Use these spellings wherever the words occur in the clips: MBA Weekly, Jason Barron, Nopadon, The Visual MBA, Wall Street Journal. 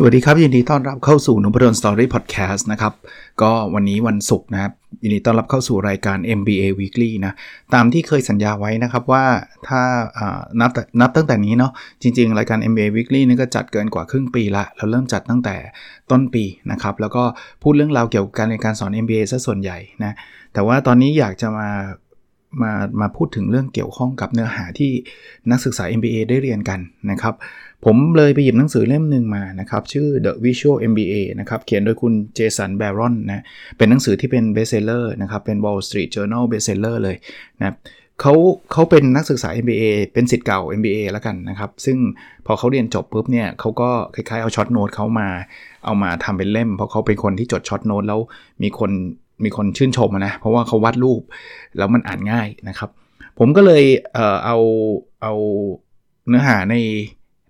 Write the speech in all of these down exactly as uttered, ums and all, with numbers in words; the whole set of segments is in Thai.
สวัสดีครับยินดีต้อนรับเข้าสู่ Nopadon Story Podcast นะครับก็วันนี้วันศุกร์นะครับยินดีต้อนรับเข้าสู่รายการ เอ็ม บี เอ Weekly นะตามที่เคยสัญญาไว้นะครับว่าถ้านับนับตั้งแต่นี้เนาะจริงๆรายการ เอ็ม บี เอ Weekly นี่ก็จัดเกินกว่าครึ่งปีละเราเริ่มจัดตั้งแต่ต้นปีนะครับแล้วก็พูดเรื่องราวเกี่ยวกับการเรียนการสอน เอ็ม บี เอ ซะส่วนใหญ่นะแต่ว่าตอนนี้อยากจะมามามาพูดถึงเรื่องเกี่ยวข้องกับเนื้อหาที่นักศึกษา เอ็ม บี เอ ได้เรียนกันนะครับผมเลยไปหยิบหนังสือเล่มหนึ่งมานะครับชื่อ The Visual เอ็ม บี เอ นะครับเขียนโดยคุณเจสันแบรอนนะเป็นหนังสือที่เป็น bestseller นะครับเป็น Wall Street Journal bestseller เลยนะเขาเขาเป็นนักศึกษา เอ็ม บี เอ เป็นศิษย์เก่า เอ็ม บี เอ แล้วกันนะครับซึ่งพอเขาเรียนจบปุ๊บเนี่ยเขาก็คล้ายๆเอาช็อตโน้ตเขามาเอามาทำเป็นเล่มเพราะเขาเป็นคนที่จดช็อตโน้ตแล้วมีคนมีคนชื่นชมนะเพราะว่าเขาวาดรูปแล้วมันอ่านง่ายนะครับผมก็เลยเอ่อเอาเอาเนื้อหาใน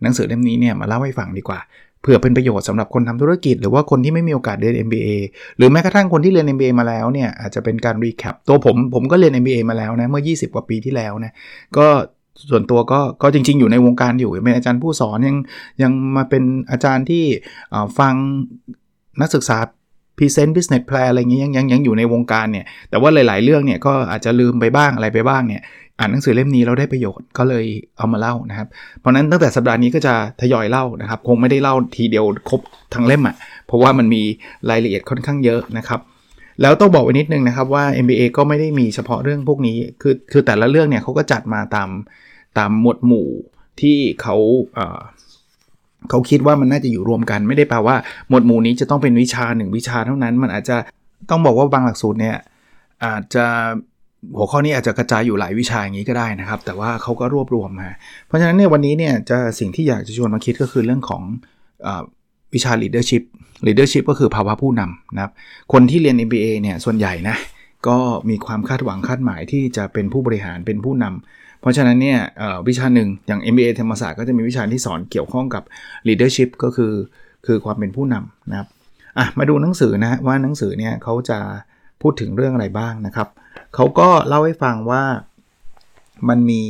หนังสือเล่มนี้เนี่ยมาเล่าให้ฟังดีกว่าเผื่อเป็นประโยชน์สำหรับคนทำธุรกิจหรือว่าคนที่ไม่มีโอกาสเรียน เอ็ม บี เอ หรือแม้กระทั่งคนที่เรียน เอ็ม บี เอ มาแล้วเนี่ยอาจจะเป็นการรีแคปตัวผมผมก็เรียน เอ็ม บี เอ มาแล้วนะเมื่อยี่สิบกว่าปีที่แล้วนะก็ส่วนตัวก็ก็จริงๆอยู่ในวงการอยู่เป็นอาจารย์ผู้สอนยังยังมาเป็นอาจารย์ที่ฟังนักศึกษาpresent business plan อะไรอย่างเงี้ยยังยังยังอยู่ในวงการเนี่ยแต่ว่าหลายๆเรื่องเนี่ยก็อาจจะลืมไปบ้างอะไรไปบ้างเนี่ยอ่านหนังสือเล่มนี้เราได้ประโยชน์ก็เลยเอามาเล่านะครับเพราะนั้นตั้งแต่สัปดาห์นี้ก็จะทยอยเล่านะครับคงไม่ได้เล่าทีเดียวครบทั้งเล่มอ่ะเพราะว่ามันมีรายละเอียดค่อนข้างเยอะนะครับแล้วต้องบอกไว้นิดนึงนะครับว่า เอ็ม บี เอ ก็ไม่ได้มีเฉพาะเรื่องพวกนี้คือคือแต่ละเรื่องเนี่ยเขาก็จัดมาตามตามหมวดหมู่ที่เขาเอ่อเขาคิดว่ามันน่าจะอยู่รวมกันไม่ได้แปลว่าหมวดหมู่นี้จะต้องเป็นวิชาหนึ่งวิชาเท่านั้นมันอาจจะต้องบอกว่าบางหลักสูตรเนี่ยอาจจะหัวข้อนี้อาจจะกระจายอยู่หลายวิชาอย่างนี้ก็ได้นะครับแต่ว่าเขาก็รวบรวมมาเพราะฉะนั้นเนี่ยวันนี้เนี่ยจะสิ่งที่อยากจะชวนมาคิดก็คือเรื่องของวิชา leadership leadership ก็คือภาวะผู้นำนะครับคนที่เรียน เอ็ม บี เอ เนี่ยส่วนใหญ่นะก็มีความคาดหวังคาดหมายที่จะเป็นผู้บริหารเป็นผู้นำเพราะฉะนั้นเนี่ยวิชาหนึ่งอย่าง เอ็ม บี เอ ธรรมศาสตร์ก็จะมีวิชาที่สอนเกี่ยวข้องกับ leadership ก็คือคือความเป็นผู้นำนะครับอ่ะมาดูหนังสือนะว่าหนังสือเนี่ยเขาจะพูดถึงเรื่องอะไรบ้างนะครับเขาก็เล่าให้ฟังว่ามันมี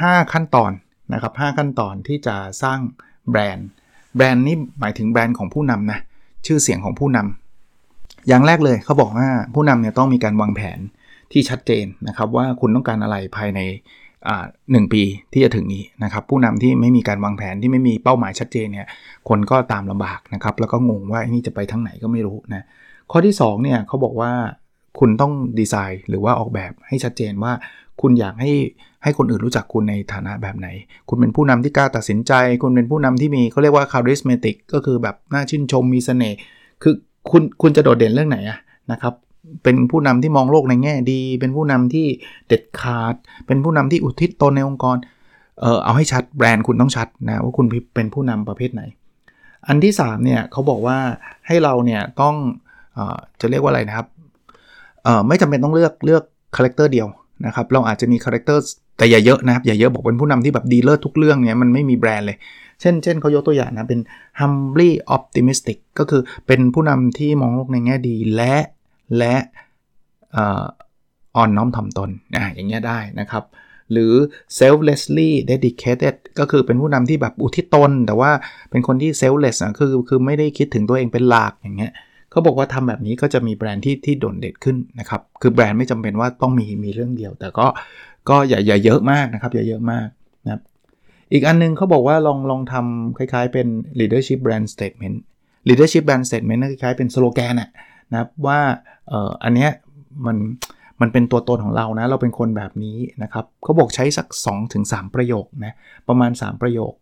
ห้าขั้นตอนนะครับห้าขั้นตอนที่จะสร้างแบรนด์แบรนด์นี่หมายถึงแบรนด์ของผู้นำนะชื่อเสียงของผู้นำอย่างแรกเลยเขาบอกว่าผู้นำเนี่ยต้องมีการวางแผนที่ชัดเจนนะครับว่าคุณต้องการอะไรภายในหนึ่งปีที่จะถึงนี้นะครับผู้นำที่ไม่มีการวางแผนที่ไม่มีเป้าหมายชัดเจนเนี่ยคนก็ตามลำบากนะครับแล้วก็งงว่านี่จะไปทางไหนก็ไม่รู้นะข้อที่สองเนี่ยเขาบอกว่าคุณต้องดีไซน์หรือว่าออกแบบให้ชัดเจนว่าคุณอยากให้ให้คนอื่นรู้จักคุณในฐานะแบบไหนคุณเป็นผู้นำที่กล้าตัดสินใจคุณเป็นผู้นำที่มีเขาเรียกว่า charismatic ก็คือแบบน่าชื่นชมมีเสน่ห์คือคุณคุณจะโดดเด่นเรื่องไหนอะนะครับเป็นผู้นำที่มองโลกในแง่ดีเป็นผู้นำที่เด็ดขาดเป็นผู้นำที่อุทิศตนในองค์กรเออเอาให้ชัดแบรนด์คุณต้องชัดนะว่าคุณเป็นผู้นำประเภทไหนอันที่สามเนี่ยเขาบอกว่าให้เราเนี่ยต้องเอ่อจะเรียกว่าอะไรนะครับเอ่อไม่จำเป็นต้องเลือกเลือกคาแรคเตอร์เดียวนะครับเราอาจจะมีคาแรคเตอร์แต่อย่าเยอะนะครับอย่าเยอะบอกเป็นผู้นำที่แบบดีเลิศทุกเรื่องเนี่ยมันไม่มีแบรนด์เลยเช่นเช่นเขายกตัวอย่างนะเป็น humbly optimistic ก็คือเป็นผู้นำที่มองโลกในแง่ดีและและอ่อนน้อมถ่อมตนนะอย่างเงี้ยได้นะครับหรือ selflessly dedicated ก็คือเป็นผู้นำที่แบบอุทิศตนแต่ว่าเป็นคนที่ selfless นะคือคือไม่ได้คิดถึงตัวเองเป็นหลักอย่างเงี้ยเขาบอกว่าทำแบบนี้ก็จะมีแบรนด์ที่ที่โดดเด่นขึ้นนะครับคือแบรนด์ไม่จำเป็นว่าต้องมีมีเรื่องเดียวแต่ก็ก็อย่าอย่าเยอะมากนะครับอย่าเยอะมากนะครับอีกอันนึงเขาบอกว่าลองลองทำคล้ายๆเป็น leadership brand statement leadership brand statement น่ะคล้ายๆเป็นสโลแกนน่ะนะครับว่าเอ่ออันเนี้ยมันมันเป็นตัวตนของเรานะเราเป็นคนแบบนี้นะครับเขาบอกใช้สัก สองถึงสาม ประโยคนะประมาณสามประโยค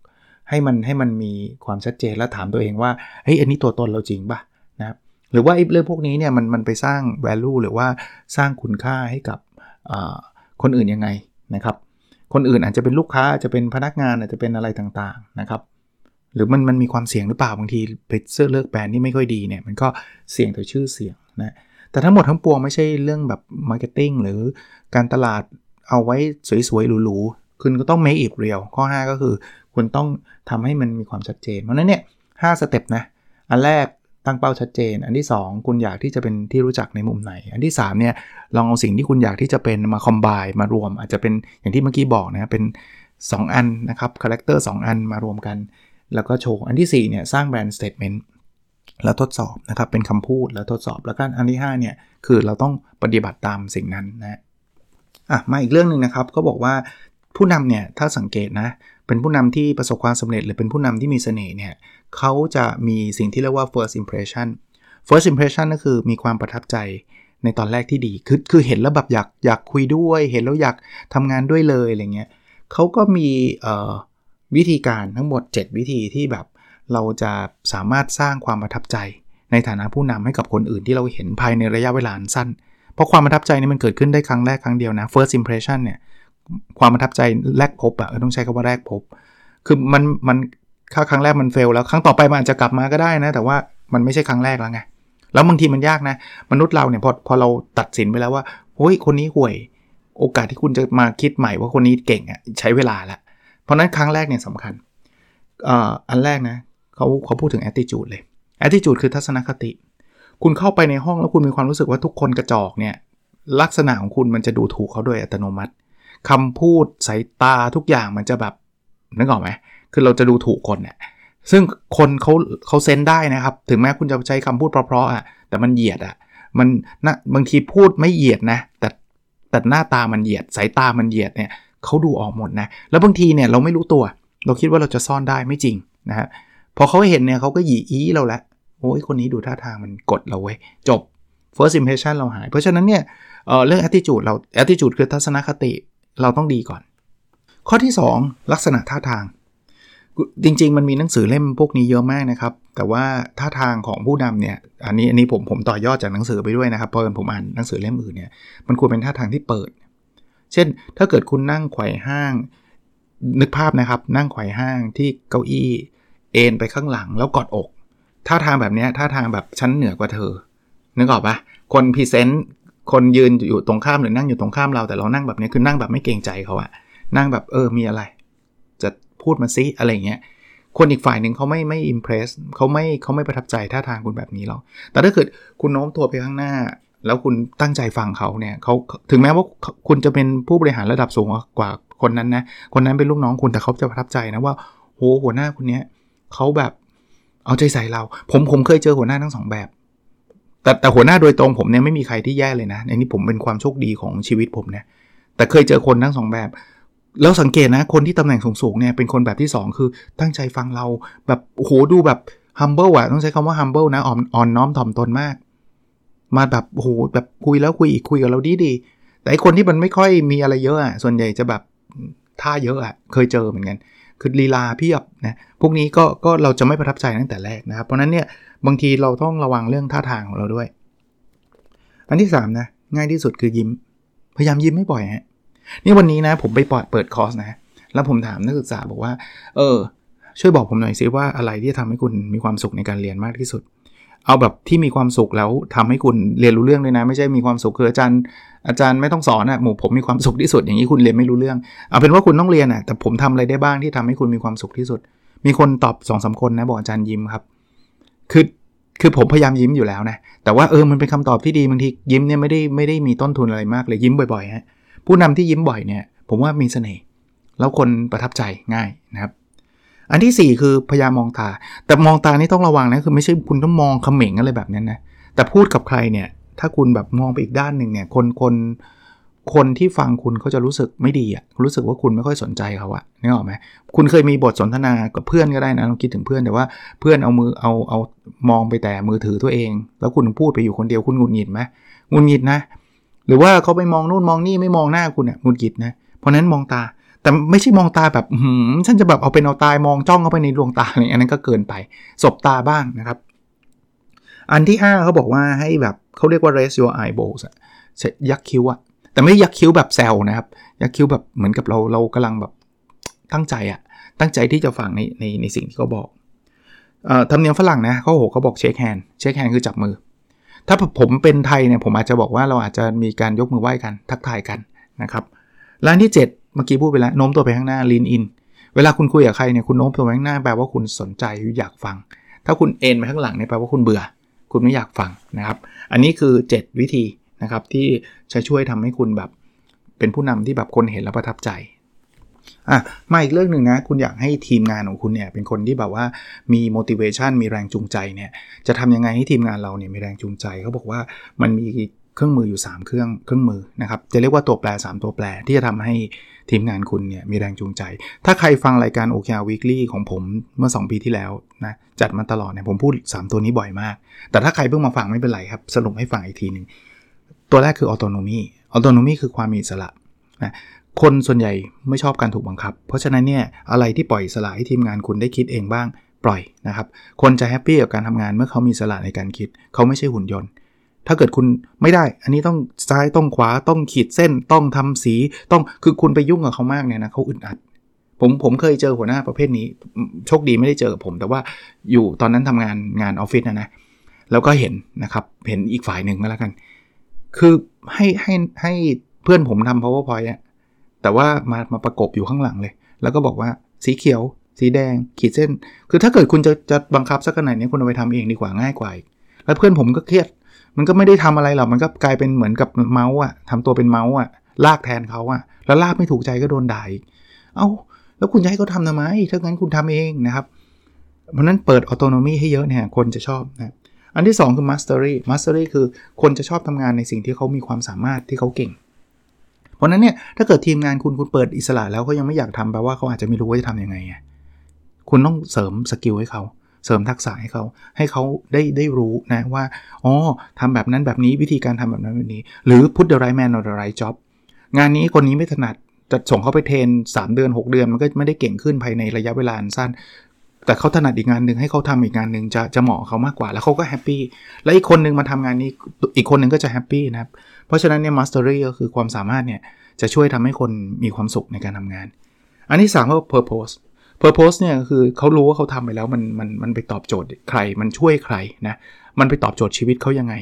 ให้มันให้มันมีความชัดเจนแล้วถามตัวเองว่าเฮ้ยอันนี้ตัวตนเราจริงป่ะนะครับหรือว่าไอ้เรื่องพวกนี้เนี่ยมันมันไปสร้าง value หรือว่าสร้างคุณค่าให้กับเอ่อคนอื่นยังไงนะครับคนอื่นอาจจะเป็นลูกค้าอาจจะเป็นพนักงานอาจจะเป็นอะไรต่างๆนะครับหรือมันมันมีความเสี่ยงหรือเปล่าบางทีไปเสื้อเลือกแบรนด์ที่ไม่ค่อยดีเนี่ยมันก็เสี่ยงต่อชื่อเสียงนะแต่ทั้งหมดทั้งปวงไม่ใช่เรื่องแบบมาร์เก็ตติ้งหรือการตลาดเอาไว้สวยๆหรูๆคุณก็ต้อง make it real ข้อห้าก็คือคุณต้องทำให้มันมีความชัดเจนเพราะนั้นเนี่ย ห้าสเต็ปนะอันแรกตั้งเป้าชัดเจนอันที่สองคุณอยากที่จะเป็นที่รู้จักในมุมไหนอันที่สามเนี่ยลองเอาสิ่งที่คุณอยากที่จะเป็นมาคอมไบน์มารวมอาจจะเป็นอย่างที่เมื่อกี้บอกนะเป็นสองอันนะครับคาแรคเตอร์สองอันมารวมกันแล้วก็โชว์อันที่สี่เนี่ยสร้างแบรนด์สเตทเมนต์แล้วทดสอบนะครับเป็นคำพูดแล้วทดสอบแล้วก็อันที่ห้าเนี่ยคือเราต้องปฏิบัติตามสิ่งนั้นนะอ่ะมาอีกเรื่องนึงนะครับก็บอกว่าผู้นำเนี่ยถ้าสังเกตนะเป็นผู้นำที่ประสบความสำเร็จหรือเป็นผู้นำที่มีเสน่ห์เนี่ยเขาจะมีสิ่งที่เรียกว่า first impression first impression ก็คือมีความประทับใจในตอนแรกที่ดีคือคือเห็นแล้วแบบอยากอยากคุยด้วยเห็นแล้วอยากทำงานด้วยเลยอะไรเงี้ยเขาก็มีวิธีการทั้งหมดเจ็ดวิธีที่แบบเราจะสามารถสร้างความประทับใจในฐานะผู้นำให้กับคนอื่นที่เราเห็นภายในระยะเวลาสั้นเพราะความประทับใจนี่มันเกิดขึ้นได้ครั้งแรกครั้งเดียวนะ first impression เนี่ยความประทับใจแรกพบอ่ะต้องใช้คำว่าแรกพบคือมันมันครั้งแรกมันเฟลแล้วครั้งต่อไปมันอาจจะกลับมาก็ได้นะแต่ว่ามันไม่ใช่ครั้งแรกแล้วไงแล้วบางทีมันยากนะมนุษย์เราเนี่ยพอพอเราตัดสินไปแล้วว่าเฮ้ยคนนี้ห่วยโอกาสที่คุณจะมาคิดใหม่ว่าคนนี้เก่งอ่ะใช้เวลาละเพราะนั้นครั้งแรกเนี่ยสำคัญเอ่ออันแรกนะเขาเขาพูดถึง attitude เลย attitude คือทัศนคติคุณเข้าไปในห้องแล้วคุณมีความรู้สึกว่าทุกคนกระจอกเนี่ยลักษณะของคุณมันจะดูถูกเขาโดยอัตโนมัติคำพูดสายตาทุกอย่างมันจะแบบนึกออกไหมคือเราจะดูถูกคนเนี่ยซึ่งคนเขาเขาเซนได้นะครับถึงแม้คุณจะใช้คำพูดเพราะๆอ่ะแต่มันเหยียดอ่ะมันนะบางทีพูดไม่เหยียดนะแต่แต่หน้าตามันเหยียดสายตามันเหยียดเนี่ยเขาดูออกหมดนะแล้วบางทีเนี่ยเราไม่รู้ตัวเราคิดว่าเราจะซ่อนได้ไม่จริงนะฮะพอเขาเห็นเนี่ยเขาก็หยีอี้เราละโอ้ยคนนี้ดูท่าทางมันกดเราเว้ยจบ first impression เราหายเพราะฉะนั้นเนี่ยเอ่อเรื่อง attitude เรา attitude คือทัศนคติเราต้องดีก่อนข้อที่สองลักษณะท่าทางจริงๆมันมีหนังสือเล่มพวกนี้เยอะมากนะครับแต่ว่าท่าทางของผู้นำเนี่ยอันนี้อันนี้ผมผมต่อยอดจากหนังสือไปด้วยนะครับเพราะผมอ่านหนังสือเล่มอื่นเนี่ยมันควรเป็นท่าทางที่เปิดเช่นถ้าเกิดคุณนั่งไขว่ห้างนึกภาพนะครับนั่งไขว่ห้างที่เก้าอี้เอนไปข้างหลังแล้วกอดอกท่าทางแบบนี้ท่าทางแบบชั้นเหนือกว่าเธอนึกออกปะคนพรีเซนต์คนยืนอยู่ตรงข้ามหรือนั่งอยู่ตรงข้ามเราแต่เรานั่งแบบนี้คือนั่งแบบไม่เกรงใจเขาอะนั่งแบบเออมีอะไรจะพูดมาซิอะไรอย่างเงี้ยคนอีกฝ่ายหนึ่งเขาไม่ไม่อิมเพรสเขาไม่เขาไม่ประทับใจท่าทางคุณแบบนี้หรอกแต่ถ้าเกิดคุณโน้มตัวไปข้างหน้าแล้วคุณตั้งใจฟังเขาเนี่ยเขาถึงแม้ว่าคุณจะเป็นผู้บริหารระดับสูงกว่าคนนั้นนะคนนั้นเป็นลูกน้องคุณแต่เขาจะประทับใจนะว่าโหหัวหน้าคนเนี้ยเขาแบบเอาใจใส่เราผมผมเคยเจอหัวหน้าทั้งสองแบบแต่แต่หัวหน้าโดยตรงผมเนี่ยไม่มีใครที่แย่เลยนะอันนี้ผมเป็นความโชคดีของชีวิตผมเนี่ยแต่เคยเจอคนทั้งสองแบบแล้วสังเกตนะคนที่ตำแหน่งสูงๆเนี่ยเป็นคนแบบที่สองคือตั้งใจฟังเราแบบโอ้โหดูแบบ humble อ่ะต้องใช้คำว่า humble นะอ่อนอ่อนน้อมถ่อมตนมากมาแบบโอ้โหแบบคุยแล้วคุยอีกคุยกับเราดีๆแต่ไอ้คนที่มันไม่ค่อยมีอะไรเยอะอ่ะส่วนใหญ่จะแบบท่าเยอะอ่ะเคยเจอเหมือนกันคือลีลาเพียบนะพวกนี้ก็ก็เราจะไม่ประทับใจตั้งแต่แรกนะครับเพราะนั้นเนี่ยบางทีเราต้องระวังเรื่องท่าทางของเราด้วยอันที่สามนะง่ายที่สุดคือยิ้มพยายามยิ้มให้บ่อยฮะนี่วันนี้นะผมไปเปิดคอร์สนะแล้วผมถามนักศึกษาบอกว่าเออช่วยบอกผมหน่อยซิว่าอะไรที่ทำให้คุณมีความสุขในการเรียนมากที่สุดเอาแบบที่มีความสุขแล้วทำให้คุณเรียนรู้เรื่องด้วยนะไม่ใช่มีความสุขคืออาจารย์อาจารย์ไม่ต้องสอนนะหมู่ผมมีความสุขที่สุดอย่างนี้คุณเรียนไม่รู้เรื่องเอาเป็นว่าคุณต้องเรียนนะแต่ผมทำอะไรได้บ้างที่ทำให้คุณมีความสุขที่สุดมีคนตอบ สองสาม คนนะบอกอาจารย์ยิ้มครับคือคือผมพยายามยิ้มอยู่แล้วนะแต่ว่าเออมันเป็นคำตอบที่ดีบางทียิ้มเนี่ยไม่ได้ไม่ได้มีต้นทุนอะไรมากเลยยิ้มบ่อยๆฮะผู้นำที่ยิ้มบ่อยเนี่ยผมว่ามีเสน่ห์แล้วคนประทับใจง่ายนะครับอันที่สี่คือพยายามมองตาแต่มองตานี่ต้องระวังนะคือไม่ใช่คุณต้องมองเขม่งอะไรแบบนั้นนะแต่พูดกับใครเนี่ยถ้าคุณแบบมองไปอีกด้านนึงเนี่ยคนคนคนที่ฟังคุณเขาจะรู้สึกไม่ดีอ่ะรู้สึกว่าคุณไม่ค่อยสนใจเขาอ่ะนึกออกไหมคุณเคยมีบทสนทนากับเพื่อนก็ได้นะลองคิดถึงเพื่อนแต่ว่าเพื่อนเอามือเอาเอามองไปแต่มือถือตัวเองแล้วคุณพูดไปอยู่คนเดียวคุณหงุดหงิดไหมหงุดหงิดนะหรือว่าเขาไปมองนู่นมองนี่ไม่มองหน้าคุณอ่ะหงุดหงิดนะเพราะนั้นมองตาแต่ไม่ใช่มองตาแบบหืมฉันจะแบบเอาเป็นเอาตายมองจ้องเข้าไปในดวงตาอะไรอันนั้นก็เกินไปสบตาบ้างนะครับอันที่ห้าเขาบอกว่าให้แบบเขาเรียกว่า raise your eyeballs อ่ะยักคิ้วอ่ะแต่ไม่ยักคิ้วแบบแซวนะครับยักคิ้วแบบเหมือนกับเราเรากำลังแบบตั้งใจอ่ะตั้งใจที่จะฟังในในในสิ่งที่เขาบอกเอ่อธรรมเนียมฝรั่งนะเขาโหเขาบอก shake hand shake hand คือจับมือถ้าผมเป็นไทยเนี่ยผมอาจจะบอกว่าเราอาจจะมีการยกมือไหว้กันทักทายกันนะครับร้านที่เจ็ดเมื่อกี้พูดไปแล้วโน้มตัวไปข้างหน้า lean in เวลาคุณคุยกับใครเนี่ยคุณโน้มตัวไปข้างหน้าแปลว่าคุณสนใจอยากฟัง ถ้าคุณเอ็นไปข้างหลังเนี่ยแปลว่าคุณเบื่อคุณไม่อยากฟังนะครับอันนี้คือเจ็ดวิธีนะครับที่จะช่วยทำให้คุณแบบเป็นผู้นำที่แบบคนเห็นแล้วประทับใจอ่ะมาอีกเรื่องนึงนะคุณอยากให้ทีมงานของคุณเนี่ยเป็นคนที่แบบว่ามี motivation มีแรงจูงใจเนี่ยจะทำยังไงให้ทีมงานเราเนี่ยมีแรงจูงใจเขาบอกว่ามันมีเครื่องมืออยู่สามเครื่องเครื่องมือนะครับจะเรียกว่าตัวแปรสามตัวแปรที่จะทำให้ทีมงานคุณเนี่ยมีแรงจูงใจถ้าใครฟังรายการ โอ เค อาร์ Weekly ของผมเมื่อสองปีที่แล้วนะจัดมาตลอดเนี่ยผมพูดสามตัวนี้บ่อยมากแต่ถ้าใครเพิ่งมาฟังไม่เป็นไรครับสรุปให้ฟังอีกทีนึงตัวแรกคือ autonomy autonomy คือความมีอิสระนะคนส่วนใหญ่ไม่ชอบการถูกบังคับเพราะฉะนั้นเนี่ยอะไรที่ปล่อยอิสระให้ทีมงานคุณได้คิดเองบ้างปล่อยนะครับคนจะแฮปปี้กับการทำงานเมื่อเขามีอิสระในการคิดเขาไม่ใช่หุ่นยนต์ถ้าเกิดคุณไม่ได้อันนี้ต้องซ้ายต้องขวาต้องขีดเส้นต้องทำสีต้องคือคุณไปยุ่งกับเขามากเนี่ยนะเขาอึดอัดผมผมเคยเจอหัวหน้าประเภทนี้โชคดีไม่ได้เจอผมแต่ว่าอยู่ตอนนั้นทำงานงานออฟฟิศนะนะแล้วก็เห็นนะครับเห็นอีกฝ่ายหนึ่งก็แล้วกันคือให้ให้ให้เพื่อนผมทำ PowerPoint อ่ะแต่ว่ามามาประกบอยู่ข้างหลังเลยแล้วก็บอกว่าสีเขียวสีแดงขีดเส้นคือถ้าเกิดคุณจะจะบังคับสักขนาดนี้คุณเอาไปทำเองดีกว่าง่ายกว่าแล้วเพื่อนผมก็เครียดมันก็ไม่ได้ทำอะไรหรอกมันก็กลายเป็นเหมือนกับเมาส์อ่ะทำตัวเป็นเมาส์อ่ะลากแทนเขาอ่ะแล้วลากไม่ถูกใจก็โดนด่าอีกเอ้าแล้วคุณจะให้เขาทำทำไมถ้างั้นคุณทำเองนะครับเพราะนั้นเปิดออโตโนมีให้เยอะเนี่ยคนจะชอบนะอันที่สองคือ mastery mastery คือคนจะชอบทำงานในสิ่งที่เขามีความสามารถที่เขาเก่งเพราะนั้นเนี่ยถ้าเกิดทีมงานคุณคุณเปิดอิสระแล้วเขายังไม่อยากทำแปลว่าเขาอาจจะไม่รู้ว่าจะทำยังไงคุณต้องเสริมสกิลให้เขาเสริมทักษะให้เขาให้เขาได้ได้รู้นะว่าอ๋อทำแบบนั้นแบบนี้วิธีการทำแบบนั้นแบบนี้หรือ put the right man on the right job งานนี้คนนี้ไม่ถนัดจะส่งเขาไปเทรนสามเดือนหกเดือนมันก็ไม่ได้เก่งขึ้นภายในระยะเวลาสั้นแต่เขาถนัดอีกงานนึงให้เขาทำอีกงานนึงจะจะเหมาะเขามากกว่าแล้วเขาก็แฮปปี้และอีกคนนึงมาทำงานนี้อีกคนนึงก็จะแฮปปี้นะครับเพราะฉะนั้นเนี่ย mastery ก็คือความสามารถเนี่ยจะช่วยทำให้คนมีความสุขในการทำงานอันที่สามก็ purpose purpose เนี่ยคือเขารู้ว่าเขาทำไปแล้วมันมันมันไปตอบโจทย์ใครมันช่วยใครนะมันไปตอบโจทย์ชีวิตเขายังไง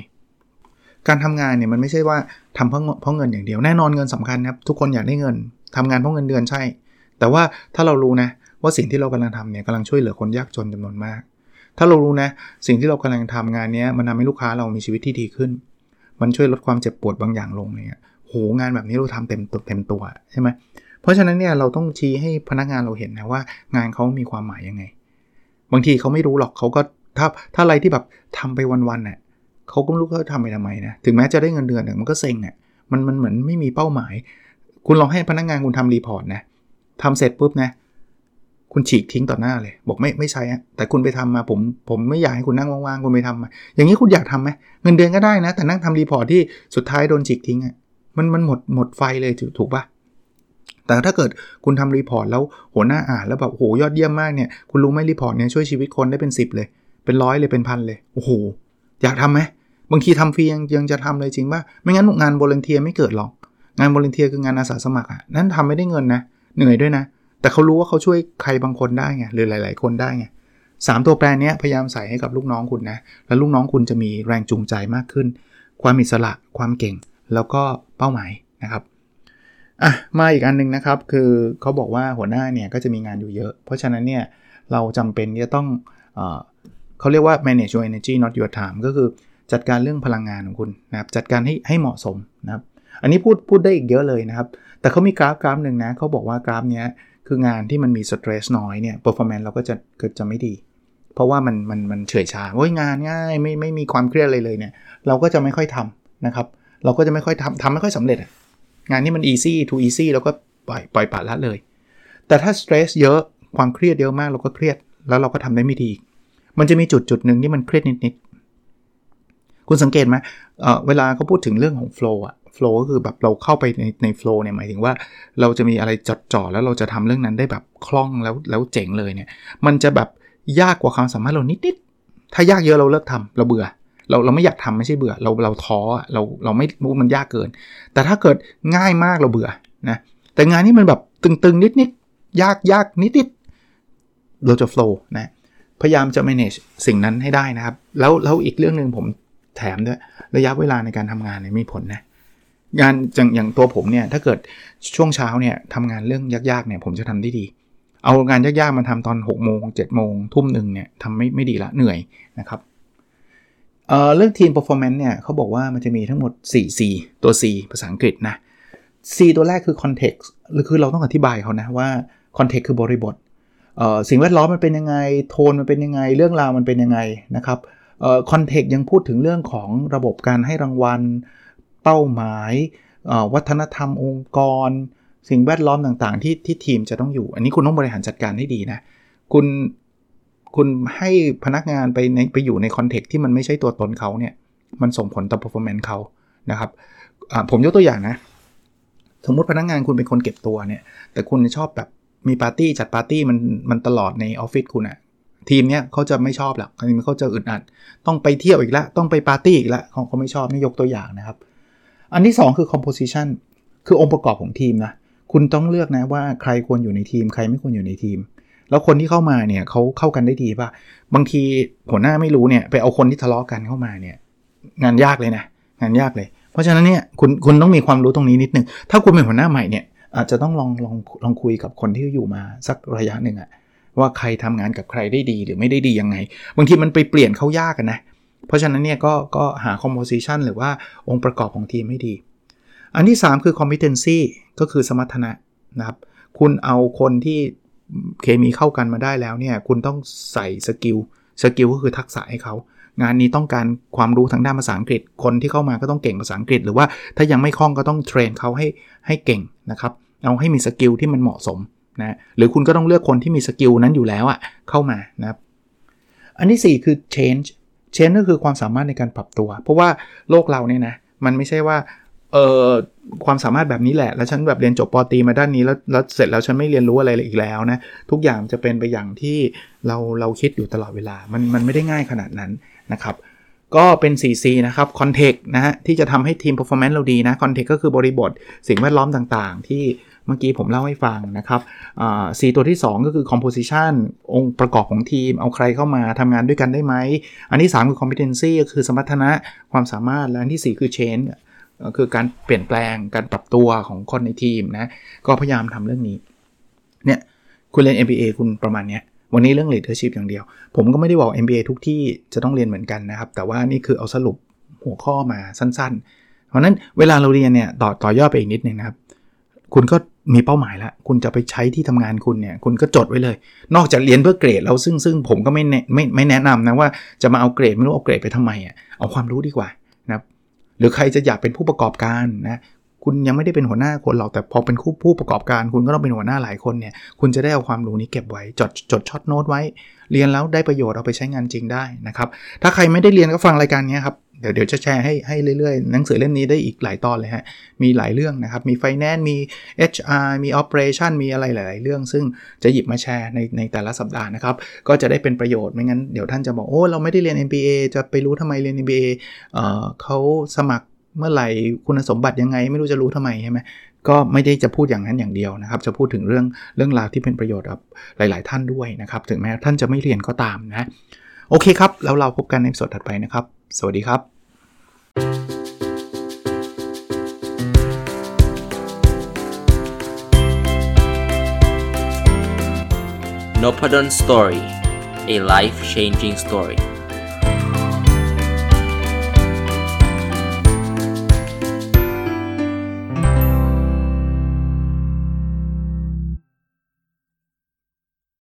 การทำงานเนี่ยมันไม่ใช่ว่าทำเพราะเพราะเงินอย่างเดียวแน่นอนเงินสำคัญนะครับทุกคนอยากได้เงินทำงานเพราะเงินเดือนใช่แต่ว่าถ้าเรารู้นะว่าสิ่งที่เรากำลังทำเนี่ยกำลังช่วยเหลือคนยากจนจำนวนมากถ้าเรารู้นะสิ่งที่เรากำลังทำงานนี้มันทำให้ลูกค้าเรามีชีวิตที่ดีขึ้นมันช่วยลดความเจ็บปวดบางอย่างลงเนี่ยโหงานแบบนี้เราทำเต็มตัวเต็มตัวใช่ไหมเพราะฉะนั้นเนี่ยเราต้องชี้ให้พนักงานเราเห็นนะว่างานเขามีความหมายยังไงบางทีเขาไม่รู้หรอกเขาก็ถ้าถ้าอะไรที่แบบทำไปวันๆน่ะเขาก็ไม่รู้เขาทำไปทำไมนะถึงแม้จะได้เงินเดือนแต่มันก็เซ็งอ่ะมันมันเหมือนไม่มีเป้าหมายคุณลองให้พนักงานคุณทำรีพอร์ตนะทำเสร็จปุ๊บนะคุณฉีกทิ้งต่อหน้าเลยบอกไม่ไม่ใช่ฮะแต่คุณไปทำมาผมผมไม่อยากให้คุณนั่งว่างๆคุณไปทำมาอย่างนี้คุณอยากทำไหมเงินเดือนก็ได้นะแต่นั่งทำรีพอร์ตที่สุดท้ายโดนฉีกทิ้งอ่ะมันมันหมดหมดไฟเลยถูกปะแต่ถ้าเกิดคุณทำรีพอร์ตแล้วหัวหน้าอ่านแล้วแบบโหยอดเยี่ยมมากเนี่ยคุณรู้ไหมรีพอร์ตเนี่ยช่วยชีวิตคนได้เป็นสิบเลยเป็นร้อยเลยเป็นพันเลยโอ้โหอยากทำไหมบางทีทำฟรียังยังจะทำเลยจริงป่ะไม่งั้นงานบริเวณไม่เกิดหรอกงานบริเวณคืองานอาสาสมัครอ่ะนั่นทำไม่ได้เงินนะเหนื่อยด้วยนะแต่เขารู้ว่าเขาช่วยใครบางคนได้ไงหรือหลายๆคนได้ไงสามตัวแปรนี้พยายามใส่ให้กับลูกน้องคุณนะแล้วลูกน้องคุณจะมีแรงจูงใจมากขึ้นความอิสระความเก่งแล้วก็เป้าหมายนะครับอ่ะมาอีกอันนึงนะครับคือเขาบอกว่าหัวหน้าเนี่ยก็จะมีงานอยู่เยอะเพราะฉะนั้นเนี่ยเราจำเป็นที่จะต้อง เอ่อ เขาเรียกว่า manage your energy not your time ก็คือจัดการเรื่องพลังงานของคุณนะครับจัดการให้ให้เหมาะสมนะครับอันนี้พูดพูดได้อีกเยอะเลยนะครับแต่เขามีกราฟกราฟนึงนะเขาบอกว่ากราฟเนี้ยคืองานที่มันมีสเตรสน้อยเนี่ย performance เราก็จะเกิดจะไม่ดีเพราะว่ามันมันมันเฉื่อยชาโอ้ยงานง่ายไม่ไม่มีความเครียดอะไรเลยเนี่ยเราก็จะไม่ค่อยทำนะครับเราก็จะไม่ค่อยทำทำไม่ค่อยสำเร็จงานนี้มัน easy to easy แล้วก็ปล่อยปล่อยปละละเลยแต่ถ้าสเตรสเยอะความเครียดเยอะมากเราก็เครียดแล้วเราก็ทำได้ไม่ดีมันจะมีจุดจุดนึงที่มันเครียดนิดๆคุณสังเกตไหมเอ่อเวลาเขาพูดถึงเรื่องของโฟลว์อะโฟลว์ก็คือแบบเราเข้าไปในในโฟลว์เนี่ยหมายถึงว่าเราจะมีอะไรจดจ่อแล้วเราจะทำเรื่องนั้นได้แบบคล่องแล้วแล้วเจ๋งเลยเนี่ยมันจะแบบยากกว่าความสามารถเรานิดๆถ้ายากเยอะเราเลิกทำเราเบื่อเราเราไม่อยากทำไม่ใช่เบื่อเราเราท้อเราเราไม่มันยากเกินแต่ถ้าเกิดง่ายมากเราเบื่อนะแต่งานนี้มันแบบตึงๆนิดๆยากยากนิดๆเราจะโฟลว์นะพยายามจะ manage สิ่งนั้นให้ได้นะครับแล้วแล้วอีกเรื่องนึงผมแถมด้วยระยะเวลาในการทำงานเนี่ยมีผลนะงานอย่างอย่างตัวผมเนี่ยถ้าเกิดช่วงเช้าเนี่ยทำงานเรื่องยากๆเนี่ยผมจะทำได้ดี เอางานยากๆมาทำตอน หกโมง เจ็ดโมง ทุ่มหนึ่งเนี่ยทำไม่ไม่ดีละเหนื่อยนะครับเอ่อเรื่องทีม performance เนี่ยเขาบอกว่ามันจะมีทั้งหมดสี่ C ตัว C ภาษาอังกฤษนะ C ตัวแรกคือ context คือเราต้องอธิบายเขานะว่า context คือบริบทเอ่อสิ่งแวดล้อมมันเป็นยังไงโทนมันเป็นยังไงเรื่องราวมันเป็นยังไงนะครับเอ่อ context ยังพูดถึงเรื่องของระบบการให้รางวัลเป้าหมายเอ่อวัฒนธรรมองค์กรสิ่งแวดล้อมต่างๆที่ที่ทีมจะต้องอยู่อันนี้คุณต้องบริหารจัดการให้ดีนะคุณคุณให้พนักงานไปในไปอยู่ในคอนเทกต์ที่มันไม่ใช่ตัวตนเขาเนี่ยมันส่งผลต่อ performance เขานะครับผมยกตัวอย่างนะสมมติพนักงานคุณเป็นคนเก็บตัวเนี่ยแต่คุณชอบแบบมีปาร์ตี้จัดปาร์ตี้มันมันตลอดในออฟฟิศคุณอะทีมเนี้ยเขาจะไม่ชอบหรอกทีมเขาจะอึดอัดต้องไปเที่ยวอีกละต้องไปปาร์ตี้อีกละเขาไม่ชอบนี่ยกตัวอย่างนะครับอันที่สองคือ composition คือองค์ประกอบของทีมนะคุณต้องเลือกนะว่าใครควรอยู่ในทีมใครไม่ควรอยู่ในทีมแล้วคนที่เข้ามาเนี่ยเขาเข้ากันได้ดีป่ะบางทีหัวหน้าไม่รู้เนี่ยไปเอาคนที่ทะเลาะกันเข้ามาเนี่ยงานยากเลยนะงานยากเลยเพราะฉะนั้นเนี่ยคุณคุณต้องมีความรู้ตรงนี้นิดนึงถ้าคุณเป็นหัวหน้าใหม่เนี่ยอาจจะต้องลองลองลองคุยกับคนที่อยู่มาสักระยะหนึ่งอะว่าใครทำงานกับใครได้ดีหรือไม่ได้ดียังไงบางทีมันไปเปลี่ยนเขายากกันนะเพราะฉะนั้นเนี่ยก็ก็หา composition หรือว่าองค์ประกอบของทีมให้ดีอันที่สามคือ competency ก็คือสมรรถนะนะครับคุณเอาคนที่เคมีเข้ากันมาได้แล้วเนี่ยคุณต้องใส่สกิลสกิลก็คือทักษะให้เขางานนี้ต้องการความรู้ทางด้านภาษาอังกฤษคนที่เข้ามาก็ต้องเก่งภาษาอังกฤษหรือว่าถ้ายังไม่คล่องก็ต้องเทรนเขาให้ให้เก่งนะครับเอาให้มีสกิลที่มันเหมาะสมนะหรือคุณก็ต้องเลือกคนที่มีสกิลนั้นอยู่แล้วอ่ะเข้ามานะครับอันที่สี่คือ change change ก็คือความสามารถในการปรับตัวเพราะว่าโลกเราเนี่ยนะมันไม่ใช่ว่าเอ่อความสามารถแบบนี้แหละแล้วฉันแบบเรียนจบป.ตรีมาด้านนี้แล้วแล้วเสร็จแล้วฉันไม่เรียนรู้อะไรเลยอีกแล้วนะทุกอย่างจะเป็นไปอย่างที่เราเราคิดอยู่ตลอดเวลามันมันไม่ได้ง่ายขนาดนั้นนะครับก็เป็น สี่ ซี นะครับ Context นะฮะที่จะทำให้ทีม Performance เราดีนะ Context ก็คือบริบทสิ่งแวดล้อมต่างๆที่เมื่อกี้ผมเล่าให้ฟังนะครับอ่า C ตัวที่สองก็คือ Composition องค์ประกอบของทีมเอาใครเข้ามาทำงานด้วยกันได้ไหมอันที่สามคือ Competency ก็คือสมรรถนะความสามารถและอันที่สี่คือ Changeคือการเปลี่ยนแปลงการปรับตัวของคนในทีมนะก็พยายามทำเรื่องนี้เนี่ยคุณเรียน เอ็ม บี เอ คุณประมาณนี้วันนี้เรื่อง leadership อย่างเดียวผมก็ไม่ได้บอก เอ็ม บี เอ ทุกที่จะต้องเรียนเหมือนกันนะครับแต่ว่านี่คือเอาสรุปหัวข้อมาสั้นๆเพราะนั้นเวลาเราเรียนเนี่ยต่อต่อยอดไปอีกนิดนึงนะครับคุณก็มีเป้าหมายแล้วคุณจะไปใช้ที่ทำงานคุณเนี่ยคุณก็จดไว้เลยนอกจากเรียนเพื่อเกรดแล้วซึ่งซึ่งผมก็ไม่ไม่ไม่แนะนำนะว่าจะมาเอาเกรดไม่รู้เอาเกรดไปทำไมอ่ะเอาความรู้ดีกว่านะครับหรือใครจะอยากเป็นผู้ประกอบการนะคุณยังไม่ได้เป็นหัวหน้าคนหรอกแต่พอเป็นผู้ประกอบการคุณก็ต้องเป็นหัวหน้าหลายคนเนี่ยคุณจะได้เอาความรู้นี้เก็บไว้จดจดช็อตโน้ตไว้เรียนแล้วได้ประโยชน์เอาไปใช้งานจริงได้นะครับถ้าใครไม่ได้เรียนก็ฟังรายการนี้ครับเดี๋ยวเดี๋ยวจะแชร์ให้ให้เรื่อยๆหนังสือเล่มนี้ได้อีกหลายตอนเลยฮะมีหลายเรื่องนะครับมี Finance มี เอช อาร์ มี Operation มีอะไรหลายๆเรื่องซึ่งจะหยิบมาแชร์ในในแต่ละสัปดาห์นะครับก็จะได้เป็นประโยชน์ไม่งั้นเดี๋ยวท่านจะบอกโอ้เราไม่ได้เรียน เอ็ม บี เอ จะไปรู้ทำไมเรียน เอ็ม บี เอ เอ่อเขาสมัครเมื่อไหร่คุณสมบัติยังไงไม่รู้จะรู้ทำไมใช่ไหมก็ไม่ได้จะพูดอย่างนั้นอย่างเดียวนะครับจะพูดถึงเรื่องเรื่องราวที่เป็นประโยชน์กับหลายๆท่านด้วยนะครับถึงแม้ท่านจะไม่เรียนก็ตามนะโอเคครับแล้วเราพบกันในสดถัดไปนะครับสวัสดีครับ Nopadon Story, a life-changing story.